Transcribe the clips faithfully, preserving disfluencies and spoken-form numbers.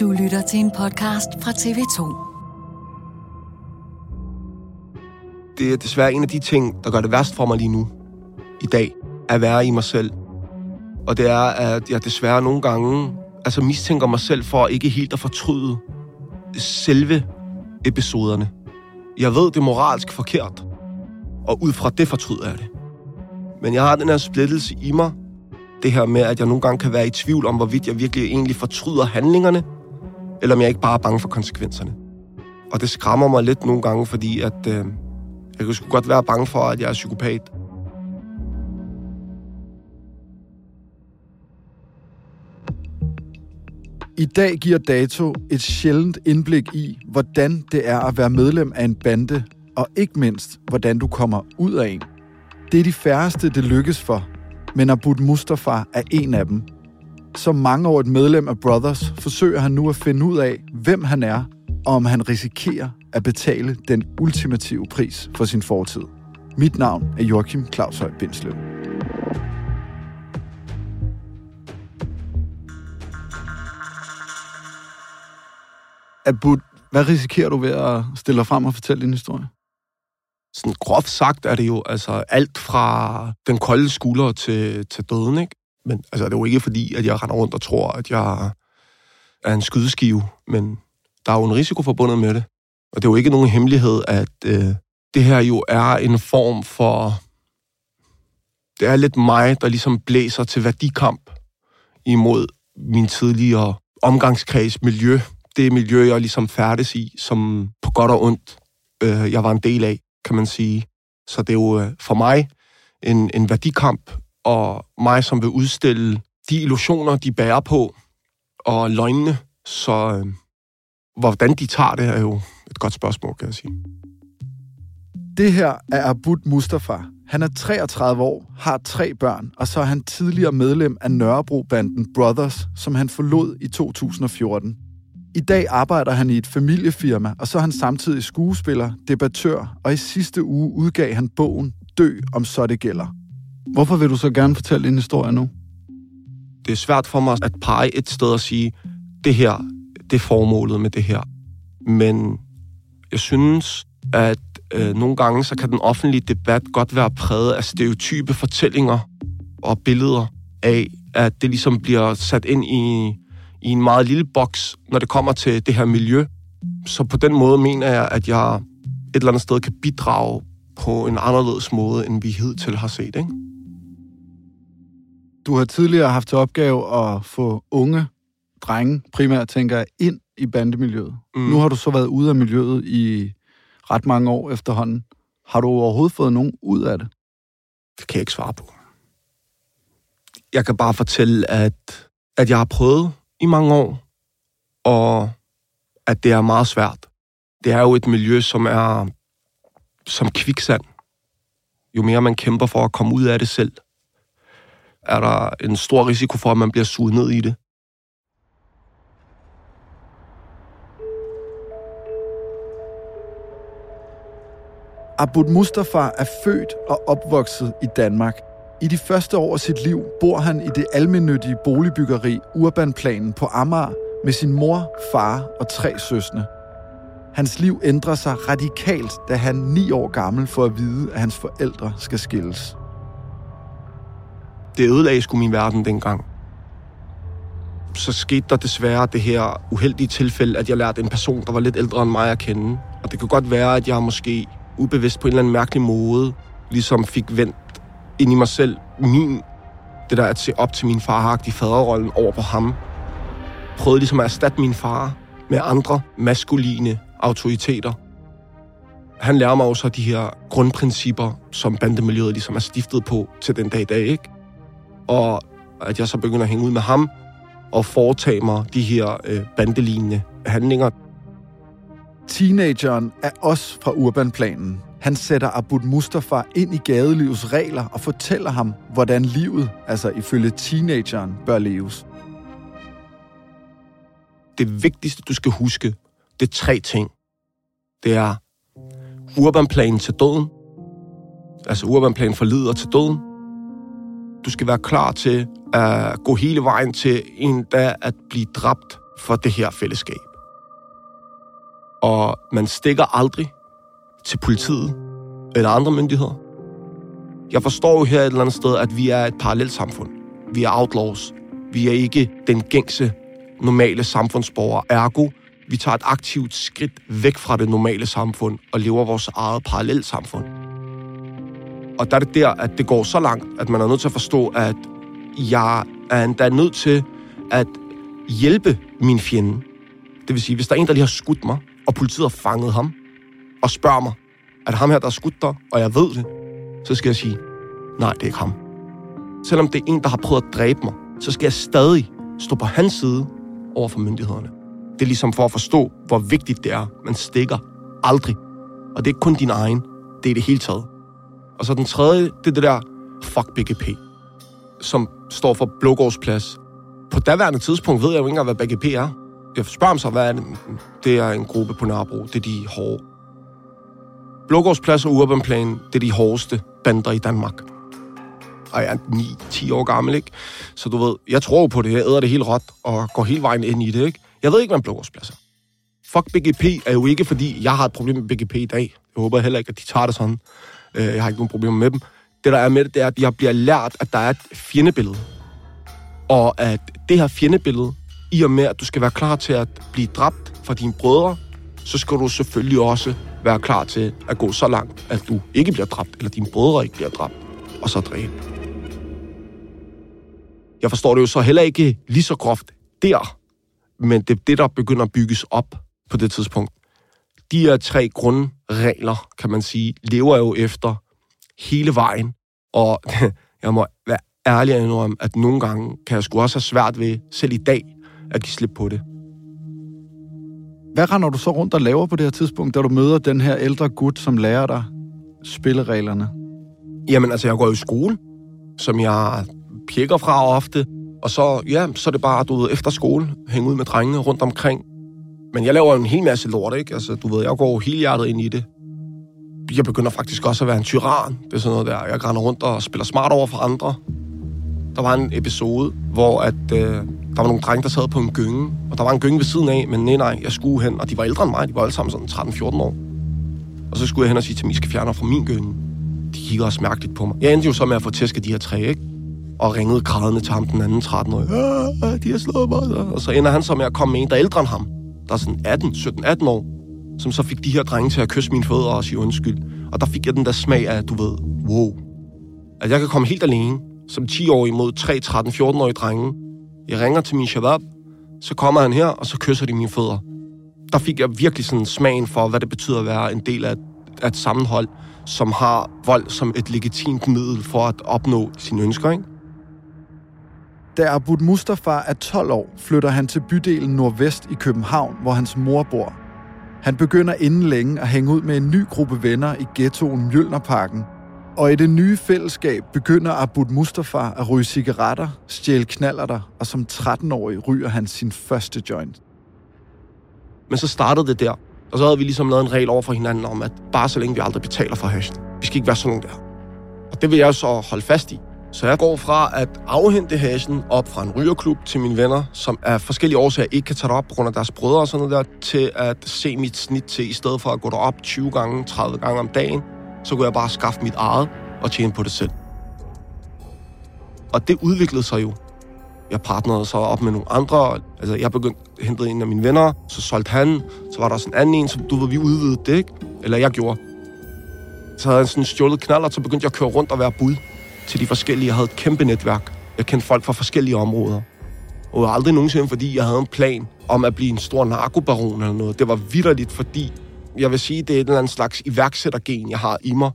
Du lytter til en podcast fra T V to. Det er desværre en af de ting, der gør det værst for mig lige nu, i dag, at være i mig selv. Og det er, at jeg desværre nogle gange altså mistænker mig selv for ikke helt at fortryde selve episoderne. Jeg ved, det er moralsk forkert, og ud fra det fortryder jeg det. Men jeg har den her splittelse i mig, det her med, at jeg nogle gange kan være i tvivl om, hvorvidt jeg virkelig egentlig fortryder handlingerne, eller om jeg ikke bare er bange for konsekvenserne. Og det skræmmer mig lidt nogle gange, fordi at, øh, jeg kunne sgu godt være bange for, at jeg er psykopat. I dag giver Dato et sjældent indblik i, hvordan det er at være medlem af en bande, og ikke mindst, hvordan du kommer ud af en. Det er de færreste, det lykkes for, men Abud Mustafa er en af dem. Som mangeårigt medlem af Brothers forsøger han nu at finde ud af, hvem han er, og om han risikerer at betale den ultimative pris for sin fortid. Mit navn er Joachim Claus Høj Bindslev. Abud, hvad risikerer du ved at stille dig frem og fortælle din historie? Sådan groft sagt er det jo altså alt fra den kolde skulder til, til døden, ikke? Men altså, det er jo ikke fordi, at jeg render rundt og tror, at jeg er en skydeskive, men der er jo en risiko forbundet med det. Og det er jo ikke nogen hemmelighed, at øh, det her jo er en form for... Det er lidt mig, der ligesom blæser til værdikamp imod min tidligere omgangskreds miljø. Det miljø, jeg ligesom færdes i, som på godt og ondt øh, jeg var en del af, kan man sige. Så det er jo for mig en, en værdikamp, og mig, som vil udstille de illusioner, de bærer på, og løgnene. Så øh, hvordan de tager det, er jo et godt spørgsmål, kan jeg sige. Det her er Abud Mustafa. Han er treogtredive år, har tre børn, og så er han tidligere medlem af Nørrebro-banden Brothers, som han forlod i to tusind fjorten. I dag arbejder han i et familiefirma, og så er han samtidig skuespiller, debattør, og i sidste uge udgav han bogen Dø, om så det gælder. Hvorfor vil du så gerne fortælle din historie nu? Det er svært for mig at pege et sted og sige, det her, det er formålet med det her. Men jeg synes, at øh, nogle gange så kan den offentlige debat godt være præget af stereotype fortællinger og billeder af, at det ligesom bliver sat ind i... i en meget lille boks, når det kommer til det her miljø. Så på den måde mener jeg, at jeg et eller andet sted kan bidrage på en anderledes måde, end vi hidtil har set, ikke? Du har tidligere haft til opgave at få unge drenge, primært tænker jeg, ind i bandemiljøet. Mm. Nu har du så været ude af miljøet i ret mange år efterhånden. Har du overhovedet fået nogen ud af det? Det kan jeg ikke svare på. Jeg kan bare fortælle, at, at jeg har prøvet i mange år, og at det er meget svært. Det er jo et miljø, som er som kviksand. Jo mere man kæmper for at komme ud af det selv, er der en stor risiko for, at man bliver suget ned i det. Abud Mustafa er født og opvokset i Danmark. I de første år af sit liv bor han i det almennyttige boligbyggeri Urbanplanen på Amager med sin mor, far og tre søstre. Hans liv ændrer sig radikalt, da han ni år gammel får at vide, at hans forældre skal skilles. Det ødelagde sgu min verden dengang. Så skete der desværre det her uheldige tilfælde, at jeg lærte en person, der var lidt ældre end mig at kende. Og det kunne godt være, at jeg måske ubevidst på en eller anden mærkelig måde ligesom fik vendt ind i mig selv min, det der at se op til min faragtige faderrollen over på ham. Prøvede ligesom at erstatte min far med andre maskuline autoriteter. Han lærer mig også de her grundprincipper, som bandemiljøet ligesom er stiftet på til den dag i dag, ikke? Og at jeg så begynder at hænge ud med ham og foretage mig de her øh, bandelignende handlinger. Teenageren er også fra Urbanplanen. Han sætter Abud Mustafa ind i gadelivets regler og fortæller ham, hvordan livet, altså ifølge teenageren, bør leves. Det vigtigste, du skal huske, det er tre ting. Det er Urbanplanen til døden. Altså Urbanplanen forlider til døden. Du skal være klar til at gå hele vejen til en dag at blive dræbt for det her fællesskab. Og man stikker aldrig til politiet eller andre myndigheder. Jeg forstår jo her et eller andet sted, at vi er et parallelt samfund. Vi er outlaws. Vi er ikke den gængse, normale samfundsborgere. Ergo, vi tager et aktivt skridt væk fra det normale samfund og lever vores eget parallelt samfund. Og der er det der, at det går så langt, at man er nødt til at forstå, at jeg er endda nødt til at hjælpe min fjende. Det vil sige, hvis der er en, der lige har skudt mig, og politiet har fanget ham, og spørger mig, er det ham her, der har skudt dig, og jeg ved det, så skal jeg sige, nej, det er ikke ham. Selvom det er en, der har prøvet at dræbe mig, så skal jeg stadig stå på hans side over for myndighederne. Det er ligesom for at forstå, hvor vigtigt det er, man stikker aldrig. Og det er ikke kun din egen, det er det hele taget. Og så den tredje, det er det der fuck B G P, som står for Blågårdsplads. På daværende tidspunkt ved jeg jo ikke engang, hvad B G P er. Jeg spørger mig så, hvad er det? Det er en gruppe på Nørrebro, det er de hårde. Blågårdsplads og Urbanplanen, det er de hårdeste bander i Danmark. Og jeg er ni ti år gammel, ikke? Så du ved, jeg tror på det, jeg æder det helt råt og går hele vejen ind i det, ikke? Jeg ved ikke, hvad en Blågårdsplads er. Fuck B G P er jo ikke, fordi jeg har et problem med B G P i dag. Jeg håber heller ikke, at de tager det sådan. Jeg har ikke nogen problemer med dem. Det, der er med det, det er, at jeg bliver lært, at der er et fjendebillede. Og at det her fjendebillede, i og med, at du skal være klar til at blive dræbt for dine brødre, så skal du selvfølgelig også være klar til at gå så langt, at du ikke bliver dræbt, eller dine brødre ikke bliver dræbt, og så dræbe. Jeg forstår det jo så heller ikke lige så groft der, men det er det, der begynder at bygges op på det tidspunkt. De her tre grundregler, kan man sige, lever jo efter hele vejen, og jeg må være ærlig at indrømme, at nogle gange kan jeg sgu også have svært ved, selv i dag, at give slip på det. Hvad render du så rundt og laver på det her tidspunkt, da du møder den her ældre gut, som lærer dig spillereglerne? Jamen altså, jeg går i skole, som jeg pjekker fra ofte, og så, ja, så er det bare, du ved, efter skole, hænge ud med drengene rundt omkring. Men jeg laver en hel masse lort, ikke? Altså, du ved, jeg går hele hjertet ind i det. Jeg begynder faktisk også at være en tyran. Det er sådan noget der. Jeg render rundt og spiller smart over for andre. Der var en episode, hvor at, øh, der var nogle drenge, der sad på en gynge. Og der var en gynge ved siden af, men nej, nej, jeg skulle hen. Og de var ældre end mig. De var alle sammen sådan tretten fjorten år. Og så skulle jeg hen og sige til mig, I skal fjerne fra min gynge. De kiggede også mærkeligt på mig. Jeg endte jo så med at få tæsket de her tre, ikke? Og ringede grædende til ham, den anden tretten-årige. Øh, de har slået mig. Og så ender han så med at komme med en, der er ældre end ham. Der er sådan atten, sytten, atten år, som så fik de her drenge til at kysse mine fødder og sige undskyld. Og der fik jeg den der smag af, du ved, wow. At jeg kan komme helt alene, som ti-årig mod tre, tretten, fjorten-årige drenge. Jeg ringer til min shabab, så kommer han her, og så kysser de mine fødder. Der fik jeg virkelig sådan smagen for, hvad det betyder at være en del af et, af et sammenhold, som har vold som et legitimt middel for at opnå sine ønsker, ikke? Da Abud Mustafa er tolv år, flytter han til bydelen Nordvest i København, hvor hans mor bor. Han begynder inden længe at hænge ud med en ny gruppe venner i ghettoen Mjølnerparken. Og i det nye fællesskab begynder Abud Mustafa at ryge cigaretter, stjæle knallerter, og som tretten-årig ryger han sin første joint. Men så startede det der, og så havde vi ligesom lavet en regel over for hinanden om, at bare så længe vi aldrig betaler for hashen. Vi skal ikke være sådan nogen der. Og det vil jeg så holde fast i. Så jeg går fra at afhente hashen op fra en rygerklub til mine venner, som af forskellige årsager ikke kan tage det op på grund af deres brødre og sådan noget der, til at se mit snit til, i stedet for at gå derop tyve gange, tredive gange om dagen, så kunne jeg bare skaffe mit eget og tjene på det selv. Og det udviklede sig jo. Jeg partnerede så op med nogle andre. Altså, jeg begyndte at hente en af mine venner, så solgte han, så var der også en anden en, så du ved, vi udvidede det, ikke? Eller jeg gjorde. Så havde jeg sådan en stjålet knald, og så begyndte jeg at køre rundt og være bud til de forskellige. Jeg havde et kæmpe netværk. Jeg kendte folk fra forskellige områder. Og jeg var aldrig nogensinde, fordi jeg havde en plan om at blive en stor narkobaron eller noget. Det var vitterligt, fordi jeg vil sige, det er en eller anden slags iværksættergen, jeg har i mig,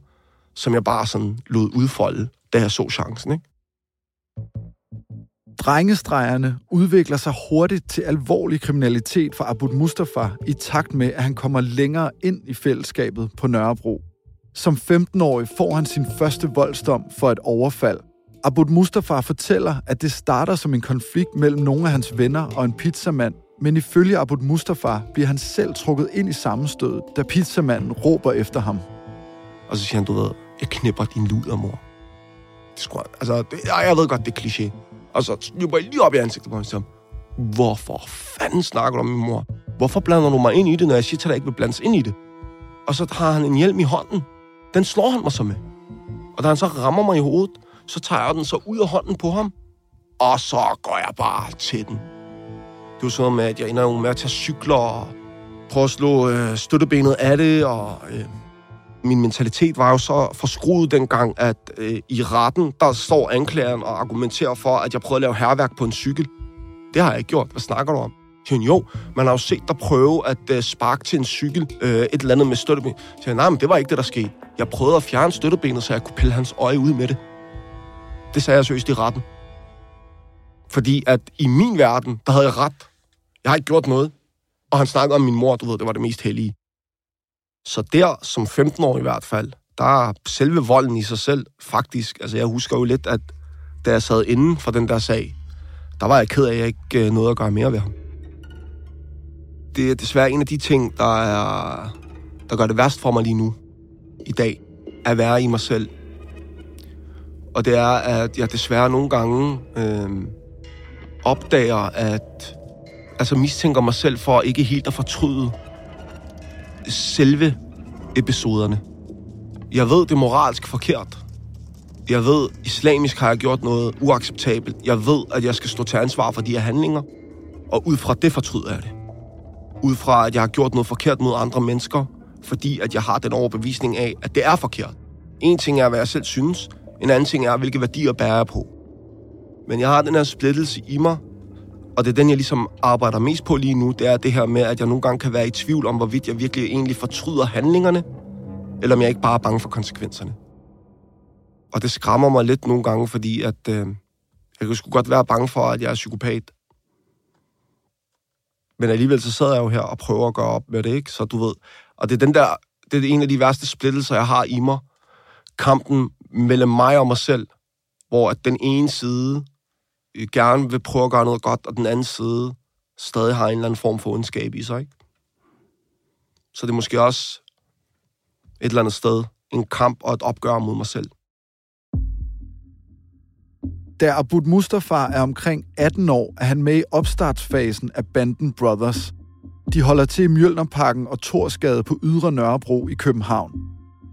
som jeg bare sådan lod udfolde, da jeg så chancen, ikke? Drengestregerne udvikler sig hurtigt til alvorlig kriminalitet for Abud Mustafa i takt med, at han kommer længere ind i fællesskabet på Nørrebro. Som femten-årig får han sin første voldsdom for et overfald. Abud Mustafa fortæller, at det starter som en konflikt mellem nogle af hans venner og en pizzamand, men ifølge Abud Mustafa bliver han selv trukket ind i sammenstødet, da pizzamanden råber efter ham. Og så siger han, du ved, jeg knipper din luder, mor. Det sku, altså, det, jeg ved godt, det er kliché. Og så snipper jeg lige op i ansigtet på ham og siger, hvorfor fanden snakker du om min mor? Hvorfor blander du mig ind i det, når jeg siger til dig, ikke vil blandes ind i det? Og så har han en hjelm i hånden. Den slår han mig så med. Og da han så rammer mig i hovedet, så tager jeg den så ud af hånden på ham. Og så går jeg bare til den. Det var sådan med, at jeg ender med at tage cykler og prøve at slå øh, støttebenet af det. Og, øh, min mentalitet var jo så forskruet dengang, at øh, i retten, der står anklageren og argumenterer for, at jeg prøvede at lave hærværk på en cykel. Det har jeg ikke gjort. Hvad snakker du om? Siger hun, jo, man har jo set dig prøve at øh, sparke til en cykel øh, et eller andet med støtteben. Så siger, nej, men det var ikke det, der skete. Jeg prøvede at fjerne støttebenet, så jeg kunne pille hans øje ud med det. Det sagde jeg seriøst i retten. Fordi at i min verden, der havde jeg ret. Jeg har ikke gjort noget. Og han snakkede om min mor, du ved, det var det mest hellige. Så der, som femten-årig i hvert fald, der er selve volden i sig selv faktisk. Altså, jeg husker jo lidt, at da jeg sad inden for den der sag, der var jeg ked af, at jeg ikke nåede at gøre mere ved ham. Det er desværre en af de ting, der, er, der gør det værst for mig lige nu, i dag, at være i mig selv. Og det er, at jeg desværre nogle gange øh, opdager, at altså mistænker mig selv for ikke helt at fortryde selve episoderne. Jeg ved, det er moralsk forkert. Jeg ved, islamisk har jeg gjort noget uacceptabelt. Jeg ved, at jeg skal stå til ansvar for de her handlinger. Og ud fra det fortryder jeg det. Ud fra, at jeg har gjort noget forkert mod andre mennesker, fordi at jeg har den overbevisning af, at det er forkert. En ting er, hvad jeg selv synes. En anden ting er, hvilke værdier bærer jeg på. Men jeg har den her splittelse i mig, og det er den, jeg ligesom arbejder mest på lige nu, det er det her med, at jeg nogle gange kan være i tvivl om, hvorvidt jeg virkelig egentlig fortryder handlingerne, eller om jeg ikke bare er bange for konsekvenserne. Og det skræmmer mig lidt nogle gange, fordi at, øh, jeg kunne sgu godt være bange for, at jeg er psykopat. Men alligevel så sidder jeg jo her og prøver at gøre op med det, ikke? Så du ved. Og det er den der, det er en af de værste splittelser, jeg har i mig. Kampen mellem mig og mig selv, hvor at den ene side gerne vil prøve at gøre noget godt, og den anden side stadig har en eller anden form for ondskab i sig, ikke? Så det er måske også et eller andet sted en kamp og et opgør mod mig selv. Da Abud Mustafa er omkring atten år, er han med i opstartsfasen af banden Brothers. De holder til i Mjølnerparken og Torsgade på Ydre Nørrebro i København.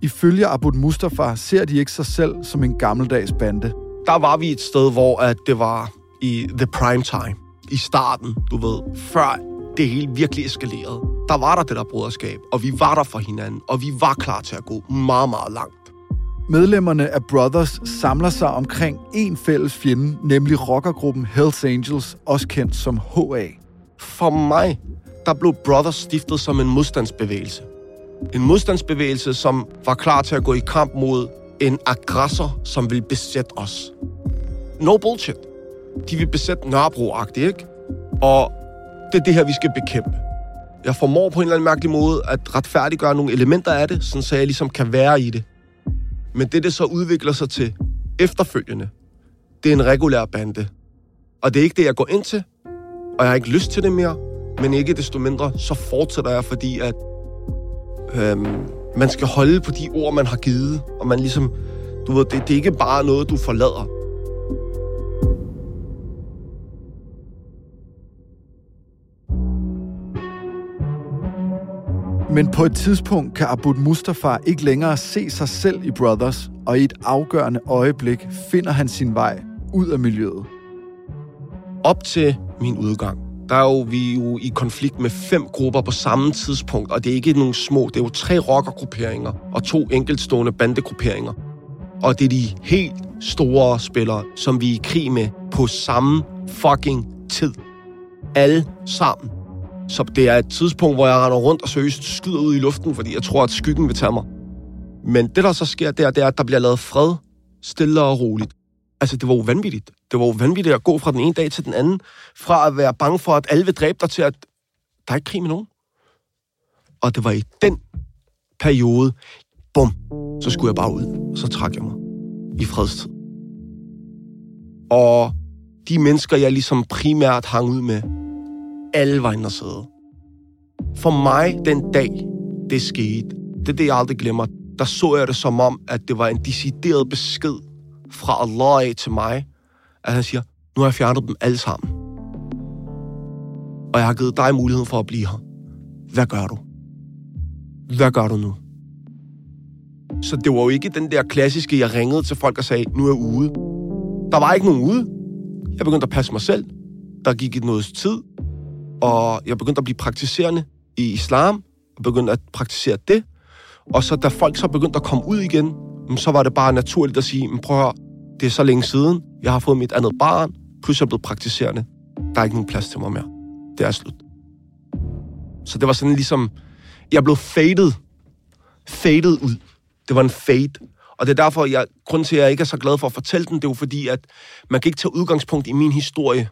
Ifølge Abud Mustafa ser de ikke sig selv som en gammeldags bande. Der var vi et sted, hvor at det var i the prime time. I starten, du ved, før det hele virkelig eskalerede. Der var der det der broderskab, og vi var der for hinanden, og vi var klar til at gå meget, meget langt. Medlemmerne af Brothers samler sig omkring en fælles fjende, nemlig rockergruppen Hells Angels, også kendt som H A. For mig, der blev Brothers stiftet som en modstandsbevægelse. En modstandsbevægelse, som var klar til at gå i kamp mod en aggressor, som ville besætte os. No bullshit. De vil besætte Nørrebro-agtigt, ikke? Og det er det her, vi skal bekæmpe. Jeg formår på en eller anden mærkelig måde at retfærdiggøre nogle elementer af det, sådan så jeg ligesom kan være i det. Men det, det så udvikler sig til efterfølgende, det er en regulær bande. Og det er ikke det, jeg går ind til, og jeg har ikke lyst til det mere, men ikke desto mindre, så fortsætter jeg, fordi at øhm, man skal holde på de ord, man har givet, og man ligesom, du ved, det, det er ikke bare noget, du forlader. Men på et tidspunkt kan Abud Mustafa ikke længere se sig selv i Brothers, og i et afgørende øjeblik finder han sin vej ud af miljøet. Op til min udgang, der er jo vi jo i konflikt med fem grupper på samme tidspunkt, og det er ikke nogle små, det er jo tre rockergrupperinger og to enkeltstående bandegrupperinger. Og det er de helt store spillere, som vi er i krig med på samme fucking tid. Alle sammen. Så det er et tidspunkt, hvor jeg render rundt og seriøst skyder ud i luften, fordi jeg tror, at skyggen vil tage mig. Men det, der så sker der, det er, at der bliver lavet fred, stille og roligt. Altså, det var jo vanvittigt. Det var jo vanvittigt at gå fra den ene dag til den anden, fra at være bange for, at alle vil dræbe dig, til at der er ikke krig med nogen. Og det var i den periode, bum, så skulle jeg bare ud, og så trak jeg mig i fredstid. Og de mennesker, jeg ligesom primært hang ud med, alle var inde og sidde. For mig, den dag, det skete, det er det, jeg aldrig glemmer, der så jeg det som om, at det var en decideret besked fra Allah af til mig, at han siger, nu har jeg fjernet dem alle sammen. Og jeg har givet dig muligheden for at blive her. Hvad gør du? Hvad gør du nu? Så det var jo ikke den der klassiske, jeg ringede til folk og sagde, nu er jeg ude. Der var ikke nogen ude. Jeg begyndte at passe mig selv. Der gik et noget tid. Og jeg begyndte at blive praktiserende i islam, og begyndte at praktisere det. Og så da folk så begyndte at komme ud igen, så var det bare naturligt at sige, prøv at høre, det er så længe siden, jeg har fået mit andet barn, plus jeg er blevet praktiserende. Der er ikke nogen plads til mig mere. Det er slut. Så det var sådan ligesom, jeg blev faded. Faded ud. Det var en fade. Og det er derfor, jeg, grunden til, at jeg ikke er så glad for at fortælle den, det er jo fordi, at man kan ikke tage udgangspunkt i min historie.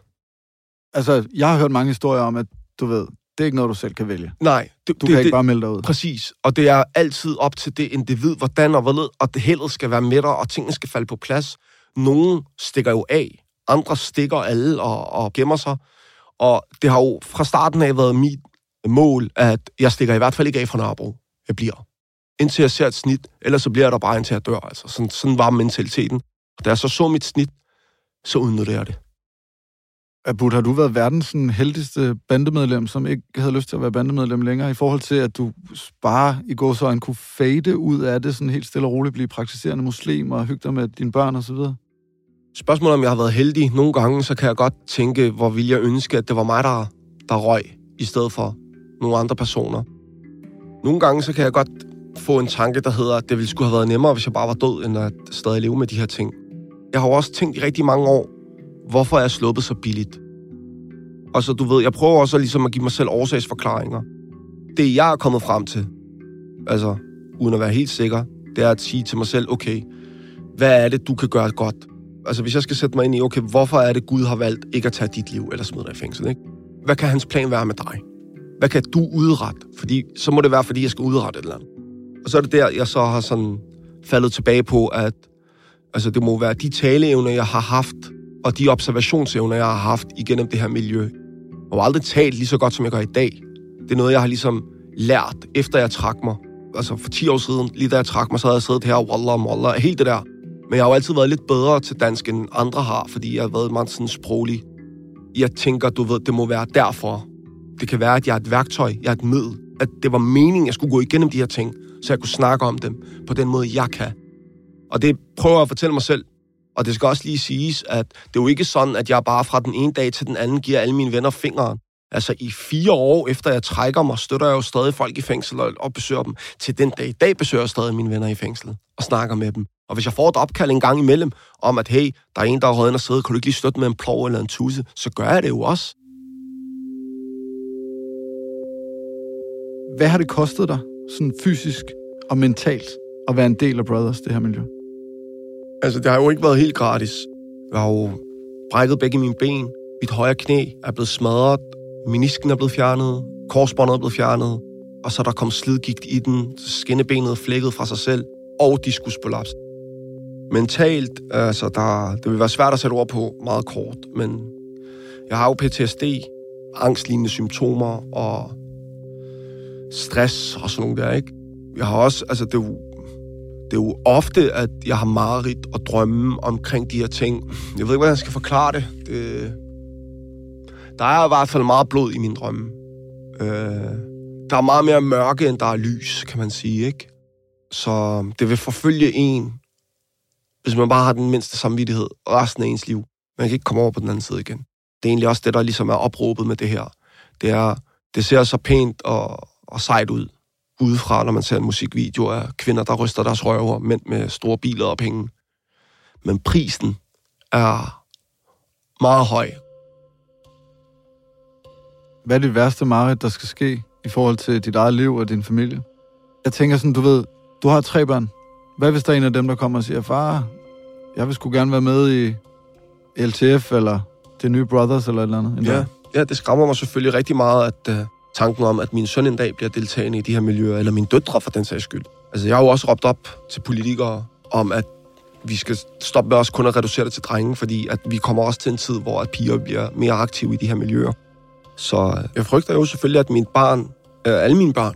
Altså, jeg har hørt mange historier om, at du ved, det er ikke noget, du selv kan vælge. Nej. Det, du det, kan det, ikke bare melde dig ud. Præcis. Og det er altid op til det individ, hvordan og hvorledes, og det heldet skal være med dig, og tingene skal falde på plads. Nogle stikker jo af, andre stikker alle og, og gemmer sig. Og det har jo fra starten af været mit mål, at jeg stikker i hvert fald ikke af fra Nørrebro. Jeg bliver. Indtil jeg ser et snit, ellers så bliver jeg der bare indtil jeg dør. Altså, sådan, sådan var mentaliteten. Da jeg så så mit snit, så udnytter jeg det. Abud, har du været verdens sådan, heldigste bandemedlem, som ikke havde lyst til at være bandemedlem længere, i forhold til, at du bare i går så en kunne fade ud af det, sådan helt stille og roligt blive praktiserende muslim og hygge dig med dine børn osv.? Spørgsmålet om jeg har været heldig nogle gange, så kan jeg godt tænke, hvor ville jeg ønske, at det var mig, der, der røg, i stedet for nogle andre personer. Nogle gange, så kan jeg godt få en tanke, der hedder, at det ville skulle have været nemmere, hvis jeg bare var død, end at stadig leve med de her ting. Jeg har også tænkt i rigtig mange år, hvorfor er jeg sluppet så billigt? Og så, du ved, jeg prøver også ligesom at give mig selv årsagsforklaringer. Det, jeg er kommet frem til, altså, uden at være helt sikker, det er at sige til mig selv, okay, hvad er det, du kan gøre godt? Altså, hvis jeg skal sætte mig ind i, okay, hvorfor er det, Gud har valgt ikke at tage dit liv eller smide dig i fængsel, ikke? Hvad kan hans plan være med dig? Hvad kan du udrette? Fordi, så må det være, fordi jeg skal udrette et eller andet. Og så er det der, jeg så har sådan faldet tilbage på, at altså, det må være de taleevner, jeg har haft, og de observationsevner, jeg har haft igennem det her miljø. Jeg har aldrig talt lige så godt, som jeg gør i dag. Det er noget, jeg har ligesom lært, efter jeg trak mig. Altså for ti år siden, lige da jeg trak mig, så havde jeg siddet her og wallah, wallah, helt det der. Men jeg har jo altid været lidt bedre til dansk, end andre har, fordi jeg har været meget sådan sproglig. Jeg tænker, du ved, det må være derfor. Det kan være, at jeg er et værktøj, jeg er et middel. At det var meningen, jeg skulle gå igennem de her ting, så jeg kunne snakke om dem på den måde, jeg kan. Og det prøver jeg at fortælle mig selv. Og det skal også lige siges, at det er jo ikke sådan, at jeg bare fra den ene dag til den anden giver alle mine venner fingeren. Altså i fire år efter jeg trækker mig, støtter jeg jo stadig folk i fængsel og besøger dem. Til den dag i dag besøger jeg stadig mine venner i fængslet og snakker med dem. Og hvis jeg får et opkald en gang imellem om, at hey, der er en, der er rødden og sidder, kan du ikke lige støtte med en plov eller en tusse, så gør jeg det jo også. Hvad har det kostet dig, sådan fysisk og mentalt, at være en del af Brothers, det her miljø? Altså, det har jo ikke været helt gratis. Jeg har jo brækket begge mine ben. Mit højre knæ er blevet smadret. Menisken er blevet fjernet. Korsbåndet er blevet fjernet. Og så der kom slidgigt i den. Skinnebenet flækkede fra sig selv. Og diskusprolaps. Mentalt, altså, der, det vil være svært at sætte ord på meget kort, men jeg har jo P T S D, angstlignende symptomer og stress og sådan noget der, ikke? Jeg har også, altså, det er jo, det er jo ofte, at jeg har mareridt og drømme omkring de her ting. Jeg ved ikke, hvordan jeg skal forklare det. det der er i hvert fald meget blod i mine drømme. Øh, der er meget mere mørke, end der er lys, kan man sige, ikke? Så det vil forfølge en, hvis man bare har den mindste samvittighed resten af ens liv. Man kan ikke komme over på den anden side igen. Det er egentlig også det, der ligesom er opråbet med det her. Det er, det ser så pænt og, og sejt ud udefra, når man ser en musikvideo af kvinder, der ryster deres røver, mænd med store biler og penge. Men prisen er meget høj. Hvad er det værste mareridt, der skal ske i forhold til dit eget liv og din familie? Jeg tænker sådan, du ved, du har tre børn. Hvad hvis der er en af dem, der kommer og siger, far, jeg vil sgu gerne være med i L T F eller The New Brothers eller et eller andet? Ja, ja, det skræmmer mig selvfølgelig rigtig meget, at uh, tanken om, at min søn en dag bliver deltagende i de her miljøer, eller mine døtre for den sags skyld. Altså, jeg har jo også råbt op til politikere om, at vi skal stoppe med os kun at reducere det til drenge, fordi at vi kommer også til en tid, hvor at piger bliver mere aktive i de her miljøer. Så jeg frygter jo selvfølgelig, at mine barn, øh, alle mine børn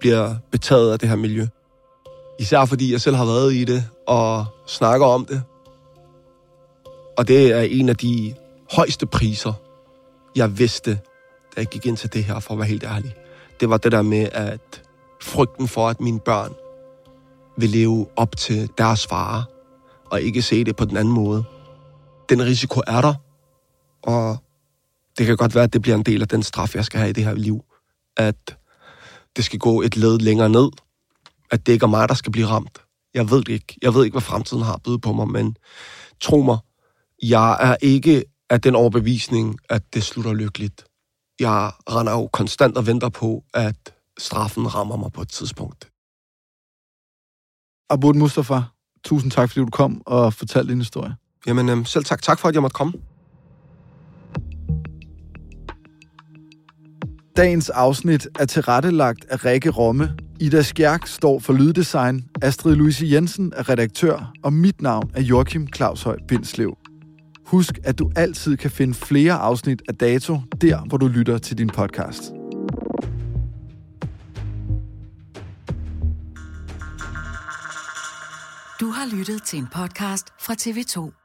bliver betaget af det her miljø. Især fordi jeg selv har været i det og snakker om det. Og det er en af de højeste priser, jeg vidste, da jeg gik ind til det her, for at være helt ærlig. Det var det der med, at frygten for, at mine børn vil leve op til deres far, og ikke se det på den anden måde. Den risiko er der, og det kan godt være, at det bliver en del af den straf, jeg skal have i det her liv. At det skal gå et led længere ned. At det ikke er mig, der skal blive ramt. Jeg ved det ikke. Jeg ved ikke, hvad fremtiden har bydet på mig, men tro mig, jeg er ikke af den overbevisning, at det slutter lykkeligt. Jeg render jo konstant og venter på, at straffen rammer mig på et tidspunkt. Abud Mustafa, tusind tak, fordi du kom og fortalte din historie. Jamen selv tak. Tak for, at jeg måtte komme. Dagens afsnit er tilrettelagt af Rikke Romme. Ida Skjerk står for lyddesign, Astrid Louise Jensen er redaktør, og mit navn er Joachim Claus Høj Bindslev. Husk, at du altid kan finde flere afsnit af Dato, der hvor du lytter til din podcast. Du har lyttet til en podcast fra T V to.